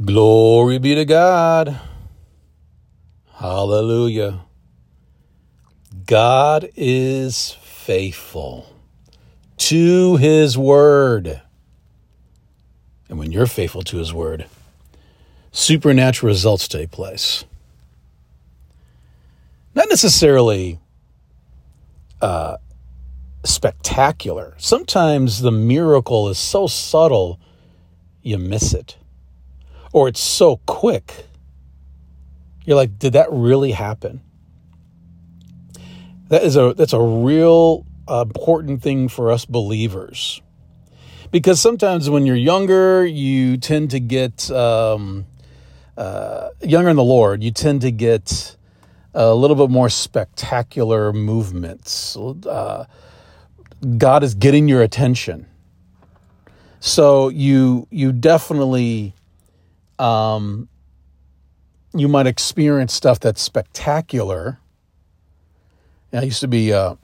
Glory be to God. Hallelujah. God is faithful to his word. And when you're faithful to his word, supernatural results take place. Not necessarily spectacular. Sometimes the miracle is so subtle, you miss it. Or it's so quick, you're like, did that really happen? That's a real important thing for us believers. Because sometimes when you're younger, you tend to get, younger in the Lord, you tend to get a little bit more spectacular movements. God is getting your attention. So you definitely... you might experience stuff that's spectacular. I used to be, I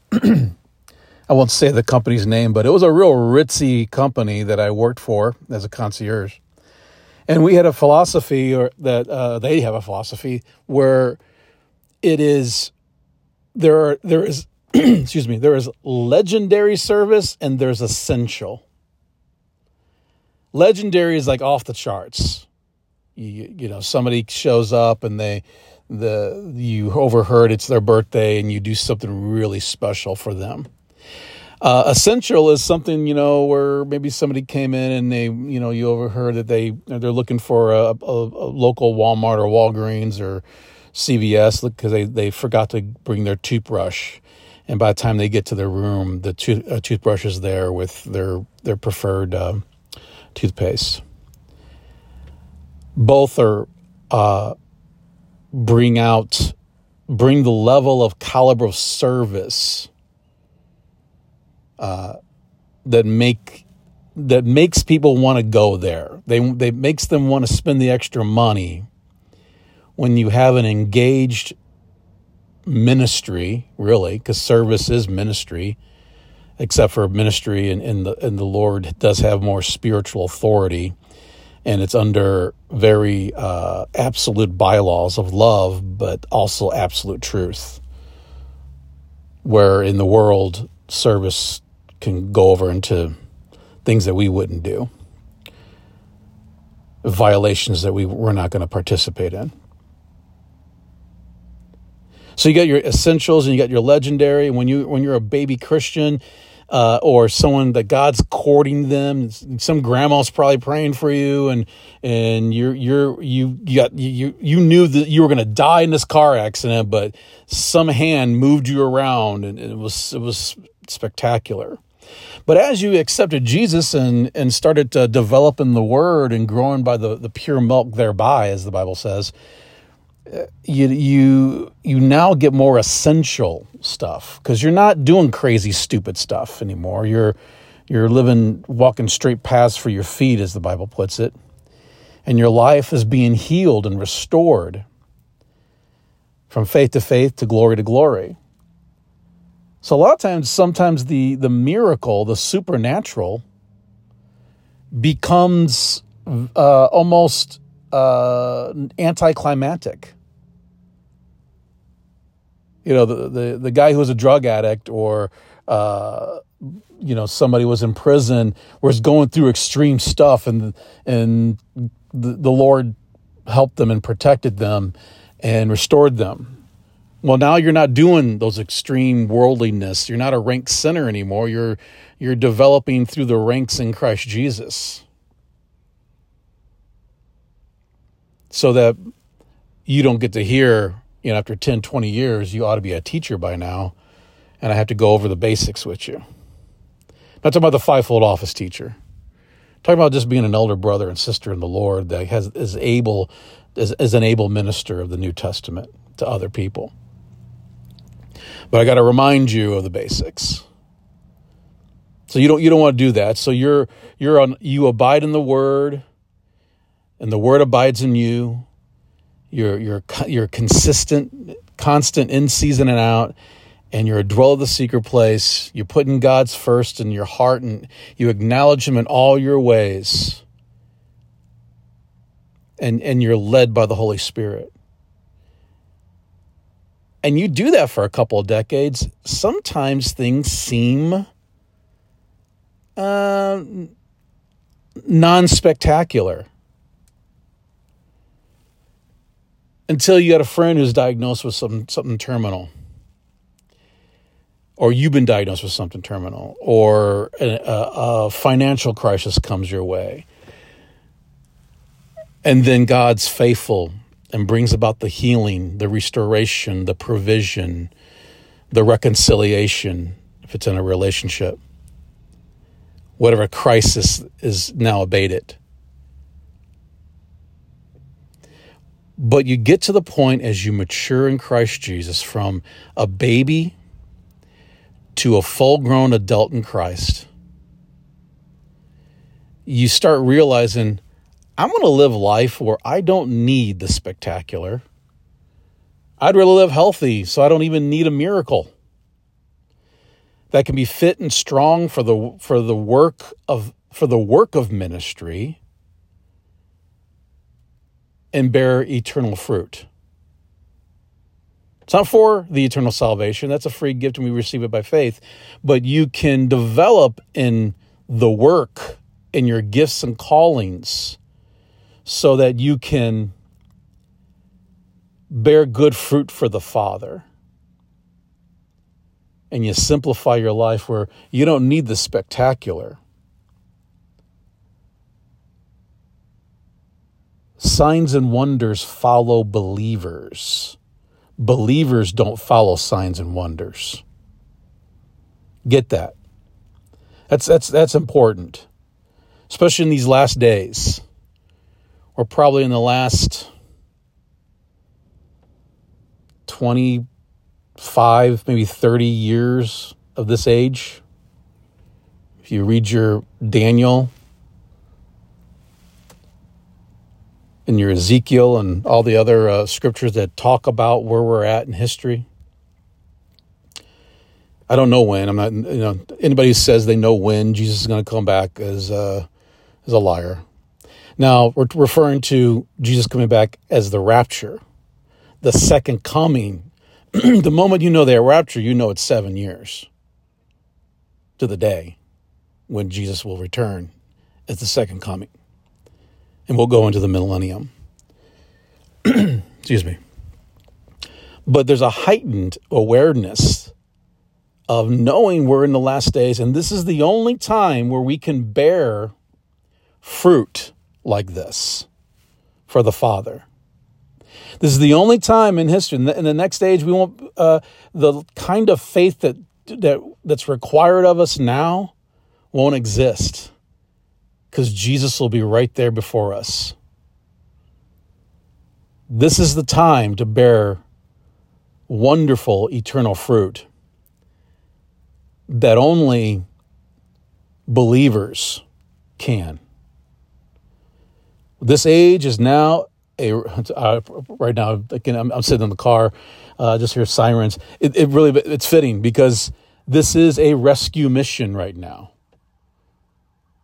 won't say the company's name, but it was a real ritzy company that I worked for as a concierge. And we had a philosophy they have a philosophy where there is excuse me, there is legendary service and there's essential. Legendary is like off the charts. You know, somebody shows up and you overheard it's their birthday and you do something really special for them. Essential is something, where maybe somebody came in and they, you overheard that they're looking for a local Walmart or Walgreens or CVS because they forgot to bring their toothbrush. And by the time they get to their room, the toothbrush is there with their preferred toothpaste. Both are bring the level of caliber of service that makes people want to go there. They makes them want to spend the extra money. When you have an engaged ministry, really, because service is ministry, except for ministry and the Lord does have more spiritual authority. And it's under very absolute bylaws of love, but also absolute truth. Where in the world, service can go over into things that we wouldn't do. Violations that we're not going to participate in. So you got your essentials and you got your legendary. And when you're a baby Christian... or someone that God's courting them. Some grandma's probably praying for you, and you knew that you were going to die in this car accident, but some hand moved you around, and it was spectacular. But as you accepted Jesus and started developing the Word and growing by the pure milk thereby, as the Bible says, you now get more essential stuff because you're not doing crazy, stupid stuff anymore. You're living, walking straight paths for your feet, as the Bible puts it. And your life is being healed and restored from faith to glory to glory. So a lot of times, sometimes the miracle, the supernatural becomes almost anticlimactic. The guy who was a drug addict or, somebody was in prison was going through extreme stuff and the Lord helped them and protected them and restored them. Well, now you're not doing those extreme worldliness. You're not a rank sinner anymore. You're developing through the ranks in Christ Jesus. So that you don't get to hear... after 10, 20 years, you ought to be a teacher by now, and I have to go over the basics with you. I'm not talking about the fivefold office teacher. I'm talking about just being an elder brother and sister in the Lord that is an able minister of the New Testament to other people. But I got to remind you of the basics. So you don't want to do that. So you abide in the Word, and the Word abides in you. You're consistent, constant in season and out, and you're a dweller of the secret place. You're putting God's first in your heart, and you acknowledge him in all your ways. and you're led by the Holy Spirit. And you do that for a couple of decades, sometimes things seem non-spectacular. Until you got a friend who's diagnosed with something terminal. Or you've been diagnosed with something terminal. Or a financial crisis comes your way. And then God's faithful and brings about the healing, the restoration, the provision, the reconciliation, if it's in a relationship. Whatever crisis is now abated. But you get to the point as you mature in Christ Jesus from a baby to a full-grown adult in Christ. You start realizing, I'm going to live life where I don't need the spectacular. I'd rather live healthy, so I don't even need a miracle. That can be fit and strong for the work of ministry and bear eternal fruit. It's not for the eternal salvation. That's a free gift and we receive it by faith. But you can develop in the work, in your gifts and callings, so that you can bear good fruit for the Father. And you simplify your life where you don't need the spectacular. Signs and wonders follow believers. Believers don't follow signs and wonders. Get that. That's important. Especially in these last days. Or probably in the last 25, maybe 30 years of this age. If you read your Daniel and your Ezekiel and all the other scriptures that talk about where we're at in history. I don't know when. I'm not, anybody who says they know when Jesus is going to come back is a liar. Now, we're referring to Jesus coming back as the rapture, the second coming. The moment you know the rapture, you know it's 7 years to the day when Jesus will return as the second coming. And we'll go into the millennium. Excuse me. But there's a heightened awareness of knowing we're in the last days, and this is the only time where we can bear fruit like this for the Father. This is the only time in history. In the next age, we won't the kind of faith that's required of us now won't exist. Because Jesus will be right there before us. This is the time to bear wonderful eternal fruit that only believers can. This age is now right now. Again, I'm sitting in the car, just hear sirens. It's fitting because this is a rescue mission right now.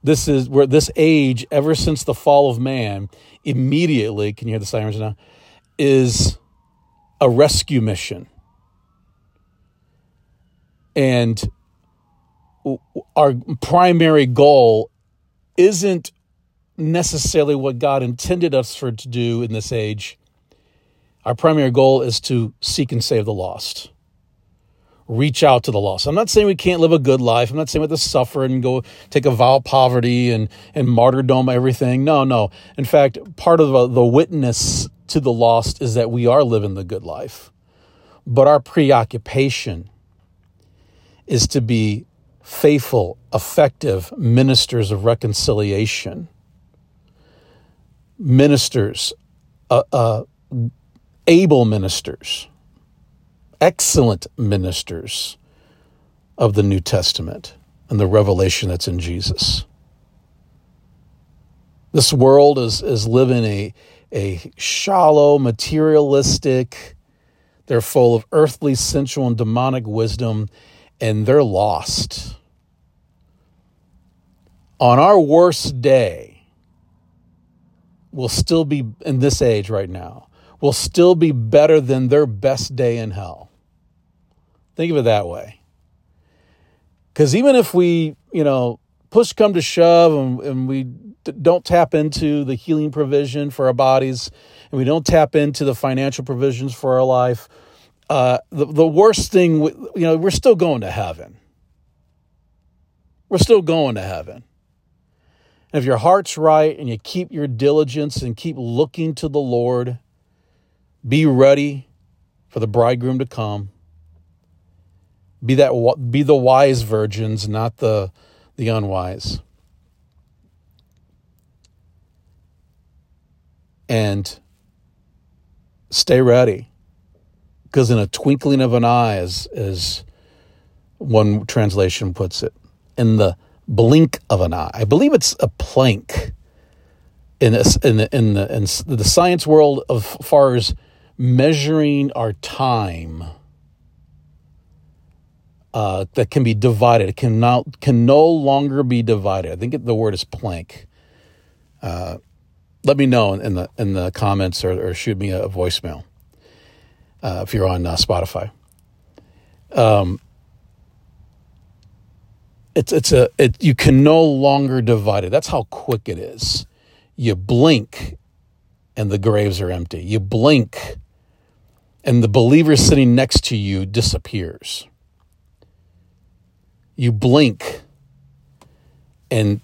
This is where this age, ever since the fall of man, immediately, can you hear the sirens now, is a rescue mission. And our primary goal isn't necessarily what God intended us for to do in this age. Our primary goal is to seek and save the lost. Reach out to the lost. I'm not saying we can't live a good life. I'm not saying we have to suffer and go take a vow of poverty and martyrdom everything. No. In fact, part of the witness to the lost is that we are living the good life. But our preoccupation is to be faithful, effective ministers of reconciliation. Ministers, able ministers. Excellent ministers of the New Testament and the revelation that's in Jesus. This world is living a shallow, materialistic, they're full of earthly, sensual, and demonic wisdom, and they're lost. On our worst day, will still be in this age right now, will still be better than their best day in hell. Think of it that way. Because even if we, push come to shove and we don't tap into the healing provision for our bodies and we don't tap into the financial provisions for our life, the worst thing, we're still going to heaven. We're still going to heaven. And if your heart's right and you keep your diligence and keep looking to the Lord, be ready for the bridegroom to come. Be the wise virgins, not the unwise. And stay ready, because in a twinkling of an eye, as one translation puts it, in the blink of an eye. I believe it's a plank in the science world as far as measuring our time. That can be divided. It can no longer be divided. I think the word is plank. Let me know in the comments or shoot me a voicemail if you're on Spotify. You can no longer divide it. That's how quick it is. You blink, and the graves are empty. You blink, and the believer sitting next to you disappears. You blink, and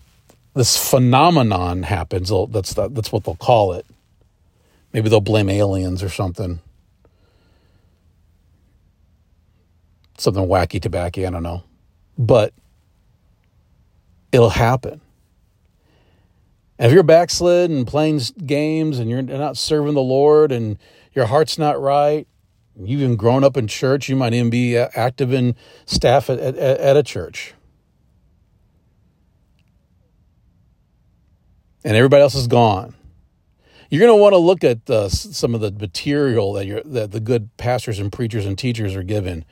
this phenomenon happens. That's what they'll call it. Maybe they'll blame aliens or something. Something wacky tobacco, I don't know. But it'll happen. And if you're backslid and playing games and you're not serving the Lord and your heart's not right, you've even grown up in church. You might even be active in staff at a church. And everybody else is gone. You're going to want to look at some of the material that the good pastors and preachers and teachers are given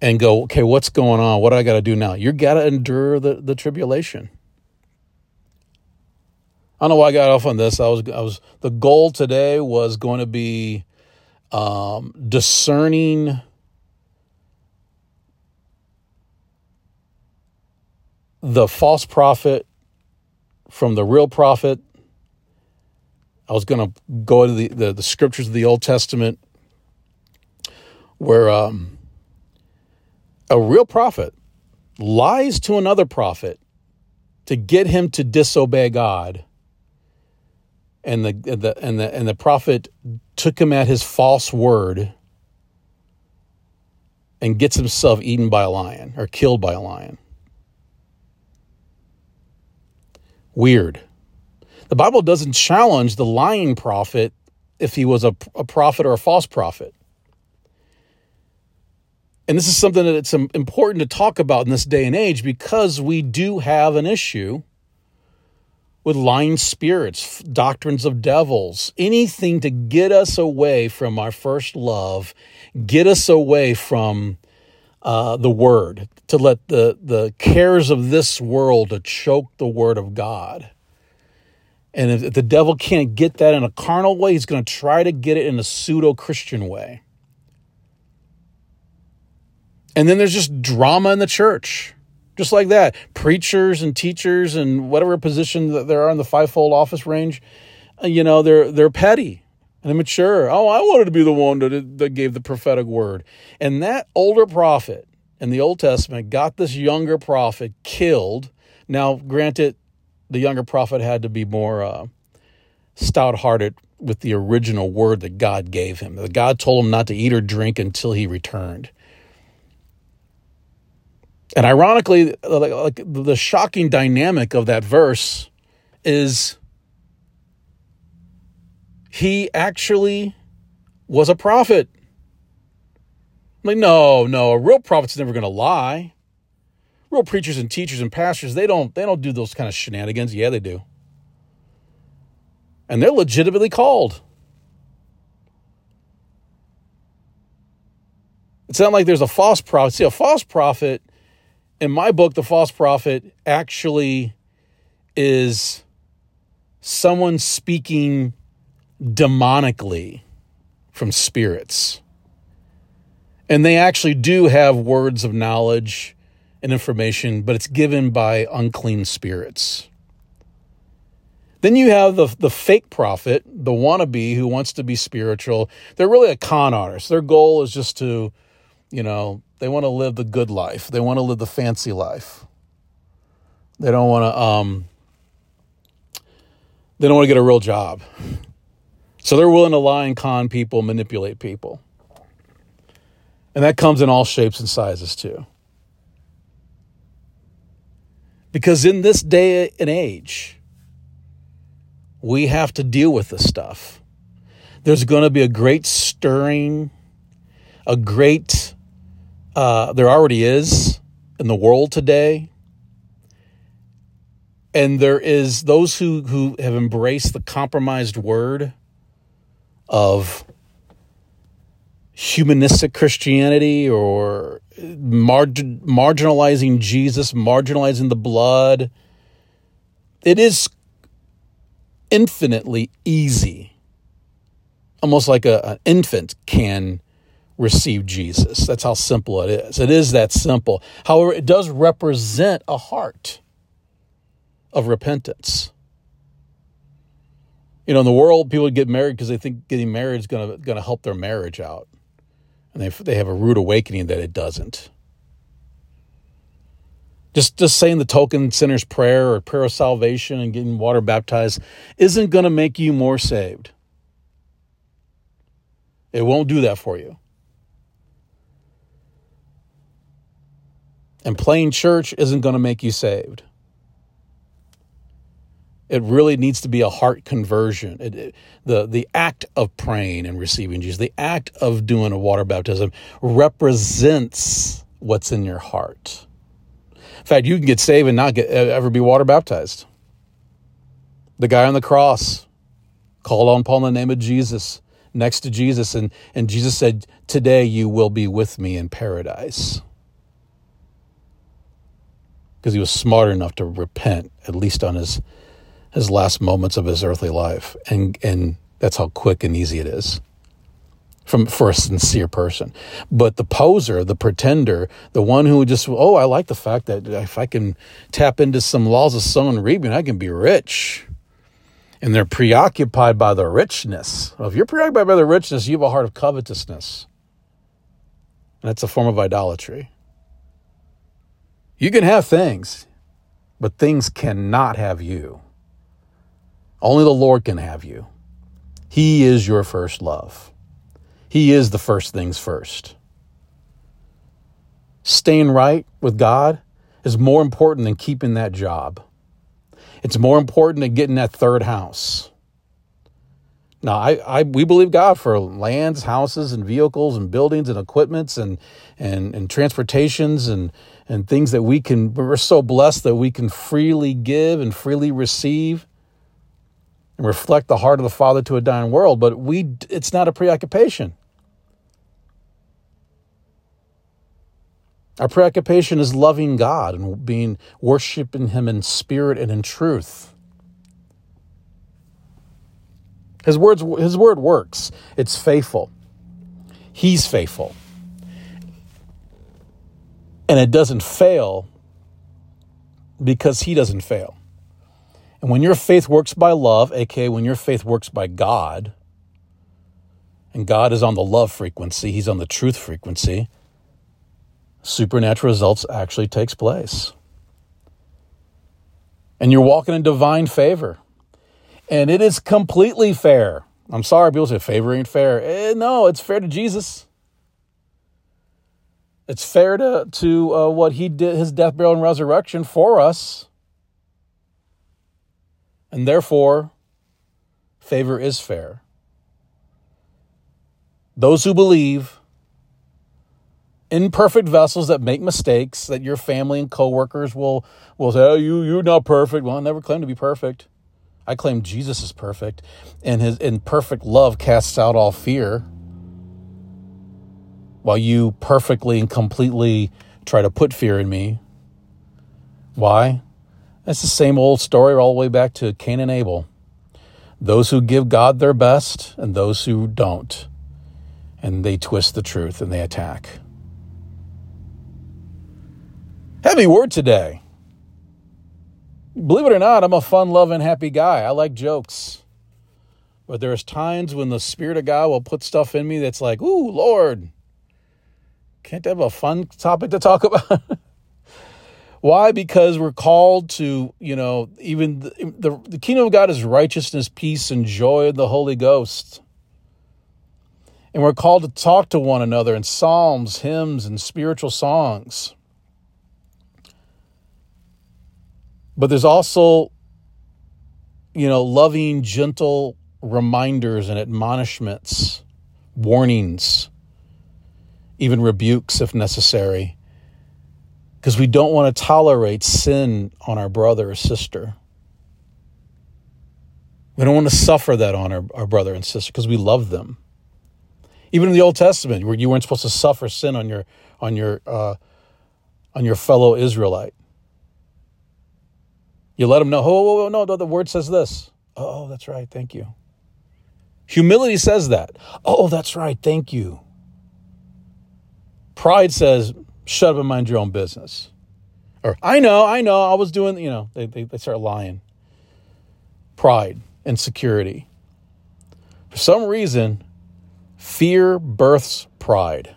and go, okay, what's going on? What do I got to do now? You got to endure the tribulation. I don't know why I got off on this. The goal today was going to be discerning the false prophet from the real prophet. I was going to go to the scriptures of the Old Testament where a real prophet lies to another prophet to get him to disobey God. And the prophet took him at his false word and gets himself eaten by a lion or killed by a lion. Weird. The Bible doesn't challenge the lying prophet if he was a prophet or a false prophet. And this is something that it's important to talk about in this day and age, because we do have an issue with lying spirits, doctrines of devils, anything to get us away from our first love, get us away from the Word, to let the cares of this world to choke the Word of God. And if the devil can't get that in a carnal way, he's going to try to get it in a pseudo-Christian way. And then there's just drama in the church. Just like that, preachers and teachers and whatever position that there are in the fivefold office range, they're petty and immature. Oh, I wanted to be the one that gave the prophetic word. And that older prophet in the Old Testament got this younger prophet killed. Now, granted, the younger prophet had to be more stout-hearted with the original word that God gave him. God told him not to eat or drink until he returned. And ironically, like the shocking dynamic of that verse is he actually was a prophet. Like, no, a real prophet's never going to lie. Real preachers and teachers and pastors, they don't do those kind of shenanigans. Yeah, they do. And they're legitimately called. It's not like there's a false prophet. See, a false prophet, in my book, the false prophet actually is someone speaking demonically from spirits. And they actually do have words of knowledge and information, but it's given by unclean spirits. Then you have the fake prophet, the wannabe who wants to be spiritual. They're really a con artist. Their goal is just to, they want to live the good life. They want to live the fancy life. They don't want to get a real job. So they're willing to lie and con people, manipulate people. And that comes in all shapes and sizes too. Because in this day and age, we have to deal with this stuff. There's going to be a great stirring, there already is in the world today. And there is those who have embraced the compromised word of humanistic Christianity or marginalizing Jesus, marginalizing the blood. It is infinitely easy, almost like an infant can receive Jesus. That's how simple it is. It is that simple. However, it does represent a heart of repentance. In the world, people get married because they think getting married is going to help their marriage out, and they have a rude awakening that it doesn't. Just saying the token sinner's prayer or prayer of salvation and getting water baptized isn't going to make you more saved. It won't do that for you. And playing church isn't going to make you saved. It really needs to be a heart conversion. The act of praying and receiving Jesus, the act of doing a water baptism represents what's in your heart. In fact, you can get saved and not ever be water baptized. The guy on the cross called on Paul in the name of Jesus, next to Jesus, and Jesus said, "Today you will be with me in paradise." Because he was smart enough to repent, at least on his last moments of his earthly life. And that's how quick and easy it is for a sincere person. But the poser, the pretender, the one who just, I like the fact that if I can tap into some laws of sowing and reaping, I can be rich. And they're preoccupied by the richness. Well, if you're preoccupied by the richness, you have a heart of covetousness. And that's a form of idolatry. You can have things, but things cannot have you. Only the Lord can have you. He is your first love. He is the first things first. Staying right with God is more important than keeping that job. It's more important than getting that third house. Now, we believe God for lands, houses, and vehicles, and buildings, and equipments, and transportations, and things that we're so blessed that we can freely give and freely receive and reflect the heart of the Father to a dying world. But it's not a preoccupation. Our preoccupation is loving God and worshiping Him in spirit and in truth. His word works. It's faithful. He's faithful. And it doesn't fail because He doesn't fail. And when your faith works by love, aka when your faith works by God, and God is on the love frequency, He's on the truth frequency, supernatural results actually takes place. And you're walking in divine favor. And it is completely fair. I'm sorry, people say favor ain't fair. No, it's fair to Jesus. It's fair to what He did, His death, burial, and resurrection for us. And therefore, favor is fair. Those who believe, imperfect vessels that make mistakes, that your family and coworkers will say, "Oh, you're not perfect." Well, I never claim to be perfect. I claim Jesus is perfect, and His perfect love casts out all fear. While you perfectly and completely try to put fear in me. Why? That's the same old story all the way back to Cain and Abel. those who give God their best and those who don't. And they twist the truth and they attack. Heavy word today. Believe it or not, I'm a fun-loving, happy guy. I like jokes. But there's times when the Spirit of God will put stuff in me that's like, ooh, Lord, can't have a fun topic to talk about? Why? Because we're called to, even the kingdom of God is righteousness, peace, and joy in the Holy Ghost. And we're called to talk to one another in psalms, hymns, and spiritual songs. But there's also, loving, gentle reminders and admonishments, warnings, even rebukes if necessary, because we don't want to tolerate sin on our brother or sister. We don't want to suffer that on our brother and sister because we love them. Even in the Old Testament, where you weren't supposed to suffer sin on your fellow Israelite. You let them know, no, the word says this. Oh, that's right, thank you. Humility says that. Oh, that's right, thank you. Pride says, shut up and mind your own business. Or, I know, I was doing, they start lying. Pride, insecurity. For some reason, fear births pride.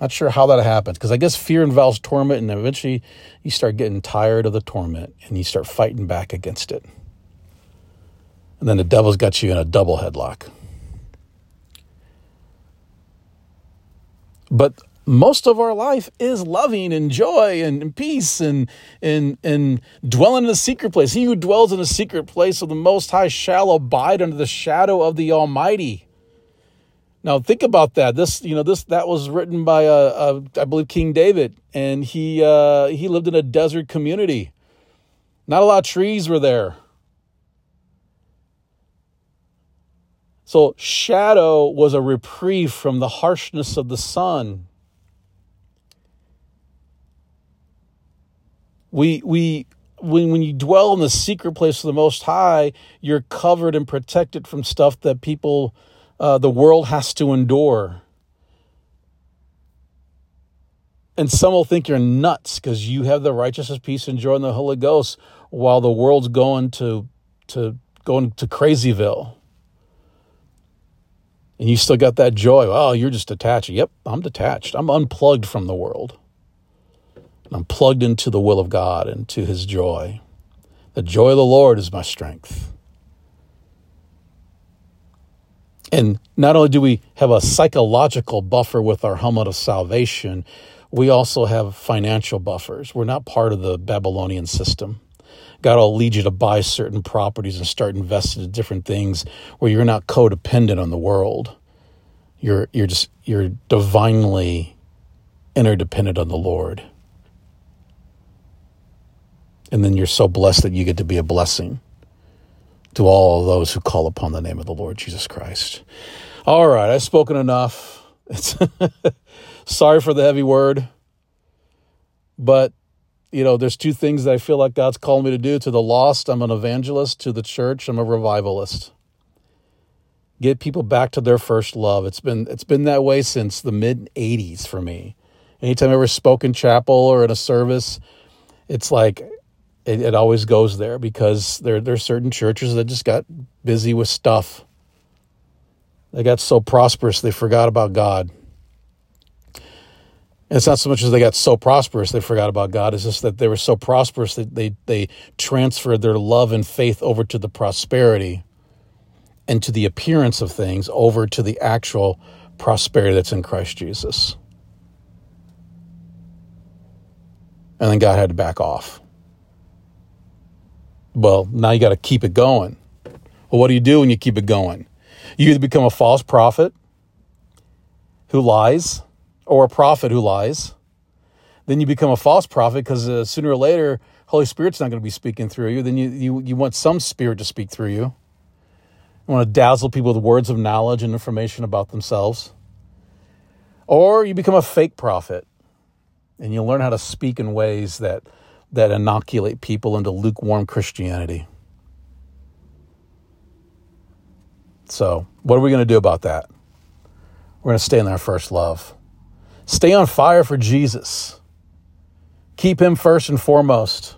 Not sure how that happens, because I guess fear involves torment, and eventually you start getting tired of the torment and you start fighting back against it. And then the devil's got you in a double headlock. But most of our life is loving and joy and peace and dwelling in a secret place. He who dwells in a secret place of the Most High shall abide under the shadow of the Almighty. Now think about that. That was written by I believe King David, and he lived in a desert community. Not a lot of trees were there. So shadow was a reprieve from the harshness of the sun. When you dwell in the secret place of the Most High, you're covered and protected from stuff that people. The world has to endure. And some will think you're nuts because you have the righteousness, peace, and joy in the Holy Ghost while the world's going to Crazyville. And you still got that joy. Oh, you're just detached. Yep, I'm detached. I'm unplugged from the world. I'm plugged into the will of God and to his joy. The joy of the Lord is my strength. And not only do we have a psychological buffer with our helmet of salvation, we also have financial buffers. We're not part of the Babylonian system. God will lead you to buy certain properties and start investing in different things where you're not codependent on the world. You're divinely interdependent on the Lord. And then you're so blessed that you get to be a blessing to all those who call upon the name of the Lord Jesus Christ. All right, I've spoken enough. Sorry for the heavy word. But, there's two things that I feel like God's called me to do. To the lost, I'm an evangelist. To the church, I'm a revivalist. Get people back to their first love. It's been that way since the mid-'80s for me. Anytime I ever spoke in chapel or in a service, it's like... It always goes there because there are certain churches that just got busy with stuff. They got so prosperous they forgot about God. And it's not so much as they got so prosperous they forgot about God. It's just that they were so prosperous that they transferred their love and faith over to the prosperity and to the appearance of things over to the actual prosperity that's in Christ Jesus. And then God had to back off. Well, now you got to keep it going. Well, what do you do when you keep it going? You either become a false prophet who lies or a prophet who lies. Then you become a false prophet because sooner or later, Holy Spirit's not going to be speaking through you. Then you want some spirit to speak through you. You want to dazzle people with words of knowledge and information about themselves. Or you become a fake prophet and you learn how to speak in ways that inoculate people into lukewarm Christianity. So what are we going to do about that? We're going to stay in our first love. Stay on fire for Jesus. Keep him first and foremost.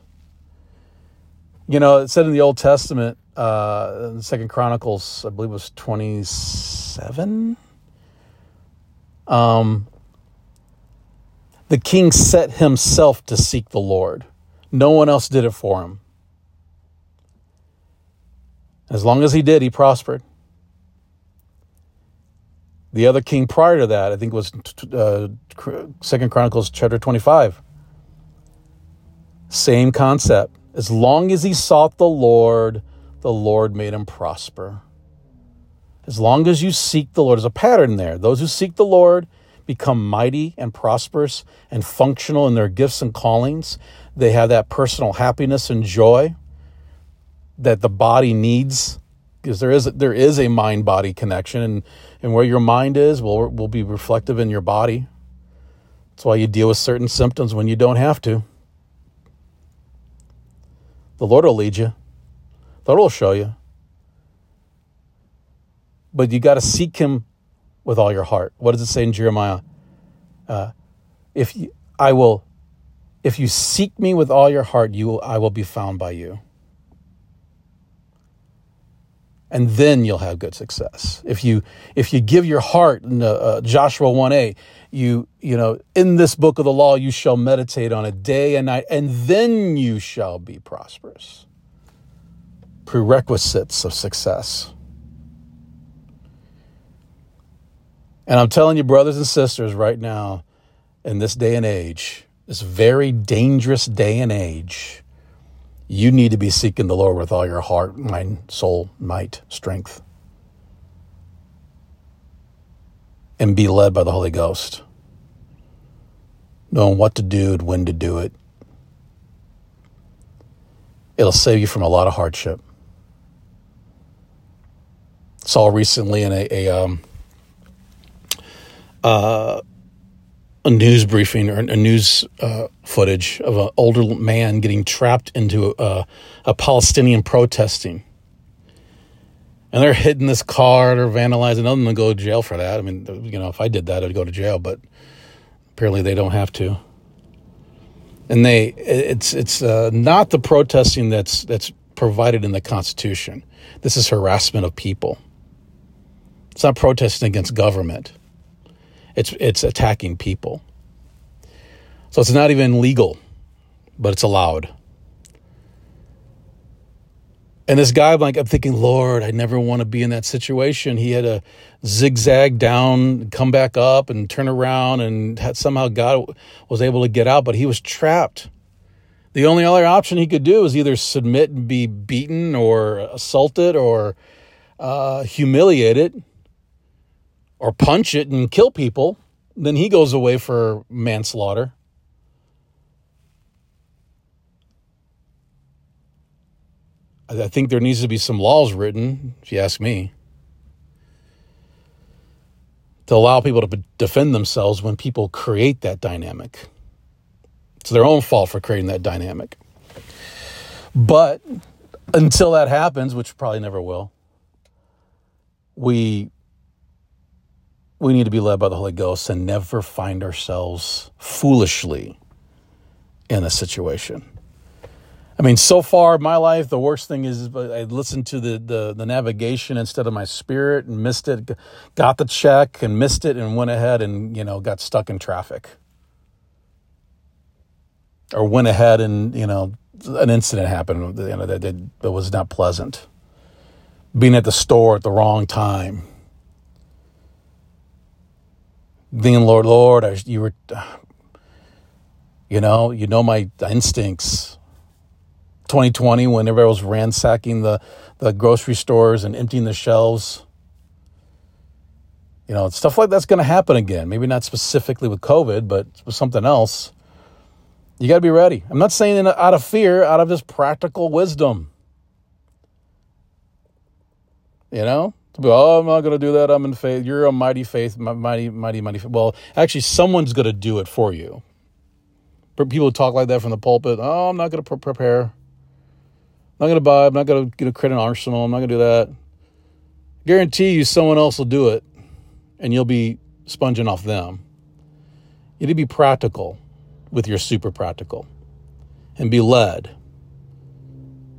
You know, it said in the Old Testament, in 2 Chronicles, I believe it was 27. The king set himself to seek the Lord. No one else did it for him. As long as he did, he prospered. The other king prior to that, I think it was 2 Chronicles chapter 25. Same concept. As long as he sought the Lord made him prosper. As long as you seek the Lord, there's a pattern there. Those who seek the Lord become mighty and prosperous and functional in their gifts and callings. They have that personal happiness and joy that the body needs, because there is a mind-body connection, and where your mind is will be reflective in your body. That's why you deal with certain symptoms when you don't have to. The Lord will lead you. The Lord will show you. But you got to seek him with all your heart. What does it say in Jeremiah? If you seek me with all your heart, I will be found by you. And then you'll have good success. If you give your heart, in Joshua 1:8, you know, in this book of the law, you shall meditate on it day and night, and then you shall be prosperous. Prerequisites of success. And I'm telling you, brothers and sisters, right now, in this day and age, this very dangerous day and age, you need to be seeking the Lord with all your heart, mind, soul, might, strength. And be led by the Holy Ghost. Knowing what to do and when to do it. It'll save you from a lot of hardship. Saw recently in a news briefing or a news footage of an older man getting trapped into a Palestinian protesting. And they're hitting this car, they're vandalizing. Other than go to jail for that. I mean, you know, if I did that, I'd go to jail, but apparently they don't have to. And it's not the protesting that's provided in the Constitution. This is harassment of people. It's not protesting against government. It's attacking people. So it's not even legal, but it's allowed. And this guy, I'm thinking, Lord, I never want to be in that situation. He had to zigzag down, come back up, and turn around, and somehow God was able to get out, but he was trapped. The only other option he could do was either submit and be beaten or assaulted or humiliated, or punch it and kill people. Then he goes away for manslaughter. I think there needs to be some laws written, if you ask me, to allow people to defend themselves when people create that dynamic. It's their own fault for creating that dynamic. But until that happens, which probably never will, we need to be led by the Holy Ghost and never find ourselves foolishly in a situation. I mean, so far in my life, the worst thing is I listened to the navigation instead of my spirit and missed it, got the check and missed it and went ahead and, you know, got stuck in traffic. Or went ahead and, you know, an incident happened, you know, that was not pleasant. Being at the store at the wrong time. Thinking, Lord, you know my instincts. 2020, when everybody was ransacking the grocery stores and emptying the shelves. You know, stuff like that's going to happen again. Maybe not specifically with COVID, but with something else. You got to be ready. I'm not saying out of fear, out of just practical wisdom. You know? Oh, I'm not going to do that. I'm in faith. You're a mighty faith, mighty faith. Well, actually, someone's going to do it for you. People talk like that from the pulpit. Oh, I'm not going to prepare. I'm not going to buy. I'm not going to create an arsenal. I'm not going to do that. guarantee you someone else will do it and you'll be sponging off them. You need to be practical with your super practical and be led.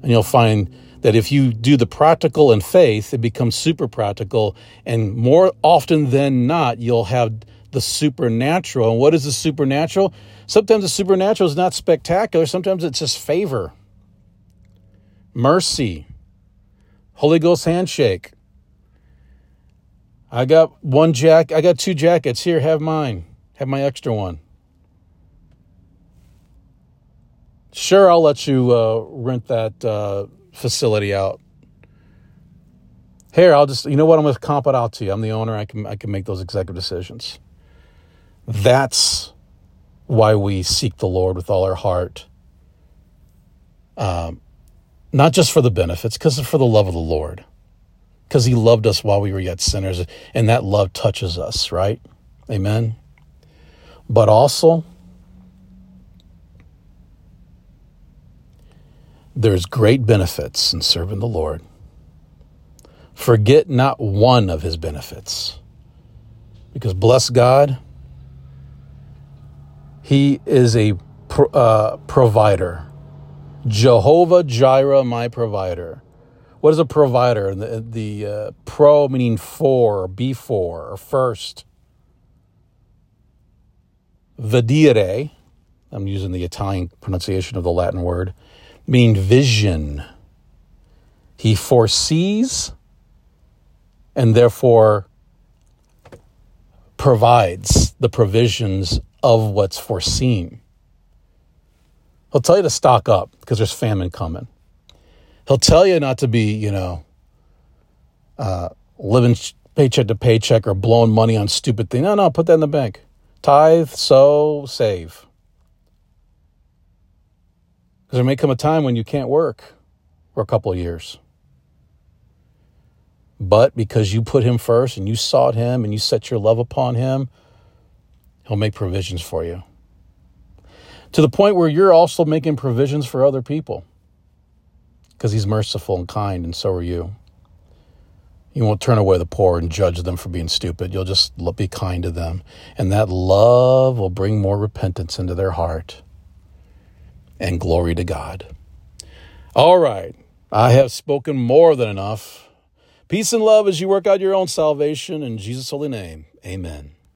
And you'll find that if you do the practical in faith, it becomes super practical. And more often than not, you'll have the supernatural. And what is the supernatural? Sometimes the supernatural is not spectacular. Sometimes it's just favor, mercy, Holy Ghost handshake. I got two jackets. Here, have mine. Have my extra one. Sure, I'll let you rent that facility out. Here, you know what? I'm going to comp it out to you. I'm the owner. I can make those executive decisions. That's why we seek the Lord with all our heart. Not just for the benefits, because for the love of the Lord. Because he loved us while we were yet sinners, and that love touches us, right? Amen? But also, there's great benefits in serving the Lord. Forget not one of his benefits. Because bless God, he is a provider. Jehovah Jireh, my provider. What is a provider? The pro meaning for, before, or first. Vedere, I'm using the Italian pronunciation of the Latin word, meaning vision. He foresees and therefore provides the provisions of what's foreseen. He'll tell you to stock up because there's famine coming. He'll tell you not to be, living paycheck to paycheck or blowing money on stupid things. No, put that in the bank. Tithe, sow, save. Because there may come a time when you can't work for a couple of years. But because you put him first and you sought him and you set your love upon him, he'll make provisions for you. To the point where you're also making provisions for other people. Because he's merciful and kind, and so are you. You won't turn away the poor and judge them for being stupid. You'll just be kind to them. And that love will bring more repentance into their heart. And glory to God. All right. I have spoken more than enough. Peace and love as you work out your own salvation. In Jesus' holy name, amen.